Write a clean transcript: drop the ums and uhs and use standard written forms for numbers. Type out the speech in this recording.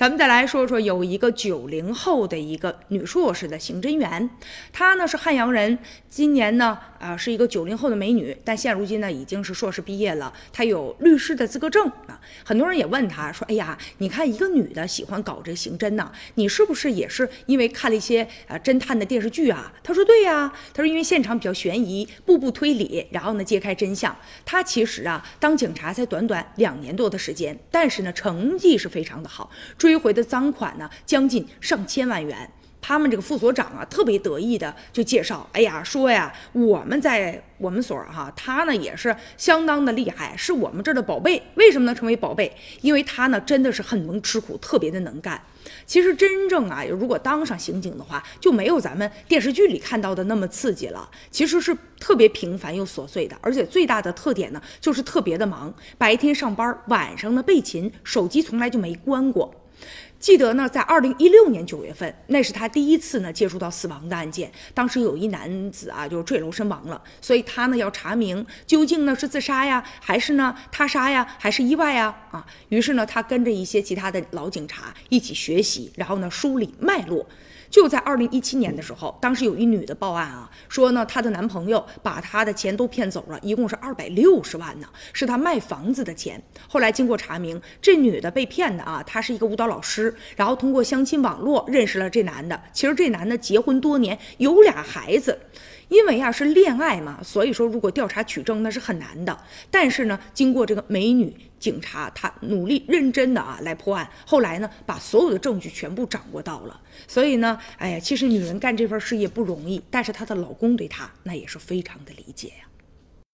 咱们再来说说有一个90后的一个女硕士的刑侦员，她呢是汉阳人，今年呢是一个90后的美女，但现如今呢已经是硕士毕业了，她有律师的资格证啊。很多人也问她说：“哎呀，你看一个女的喜欢搞这刑侦呢，你是不是也是因为看了一些侦探的电视剧啊？”她说：“对呀，她说因为现场比较悬疑，步步推理，然后呢揭开真相。她其实啊当警察才短2年多的时间，但是呢成绩是非常的好。”追回的赃款呢，将近上千万元。他们这个副所长啊，特别得意的就介绍，哎呀，说呀，我们所哈，他呢也是相当的厉害，是我们这儿的宝贝。为什么能成为宝贝？因为他呢真的是很能吃苦，特别的能干。其实真正啊，如果当上刑警的话，就没有咱们电视剧里看到的那么刺激了。其实是特别平凡又琐碎的，而且最大的特点呢，就是特别的忙，白天上班，晚上呢备勤，手机从来就没关过。记得呢，在2016年9月份，那是他第一次呢接触到死亡的案件。当时有一男子啊，就是坠楼身亡了，所以他呢要查明究竟呢是自杀呀，还是呢他杀呀，还是意外呀啊。于是呢，他跟着一些其他的老警察一起学习，然后呢梳理脉络。就在2017年的时候，当时有一女的报案啊，说呢她的男朋友把她的钱都骗走了，一共是260万呢，是她卖房子的钱。后来经过查明，这女的被骗的啊，她是一个舞蹈老师，然后通过相亲网络认识了这男的。其实这男的结婚多年，有2孩子。因为啊是恋爱嘛，所以说如果调查取证那是很难的。但是呢，经过这个美女警察，她努力认真的啊来破案，后来呢把所有的证据全部掌握到了。所以呢，哎呀，其实女人干这份事业不容易，但是她的老公对她那也是非常的理解呀。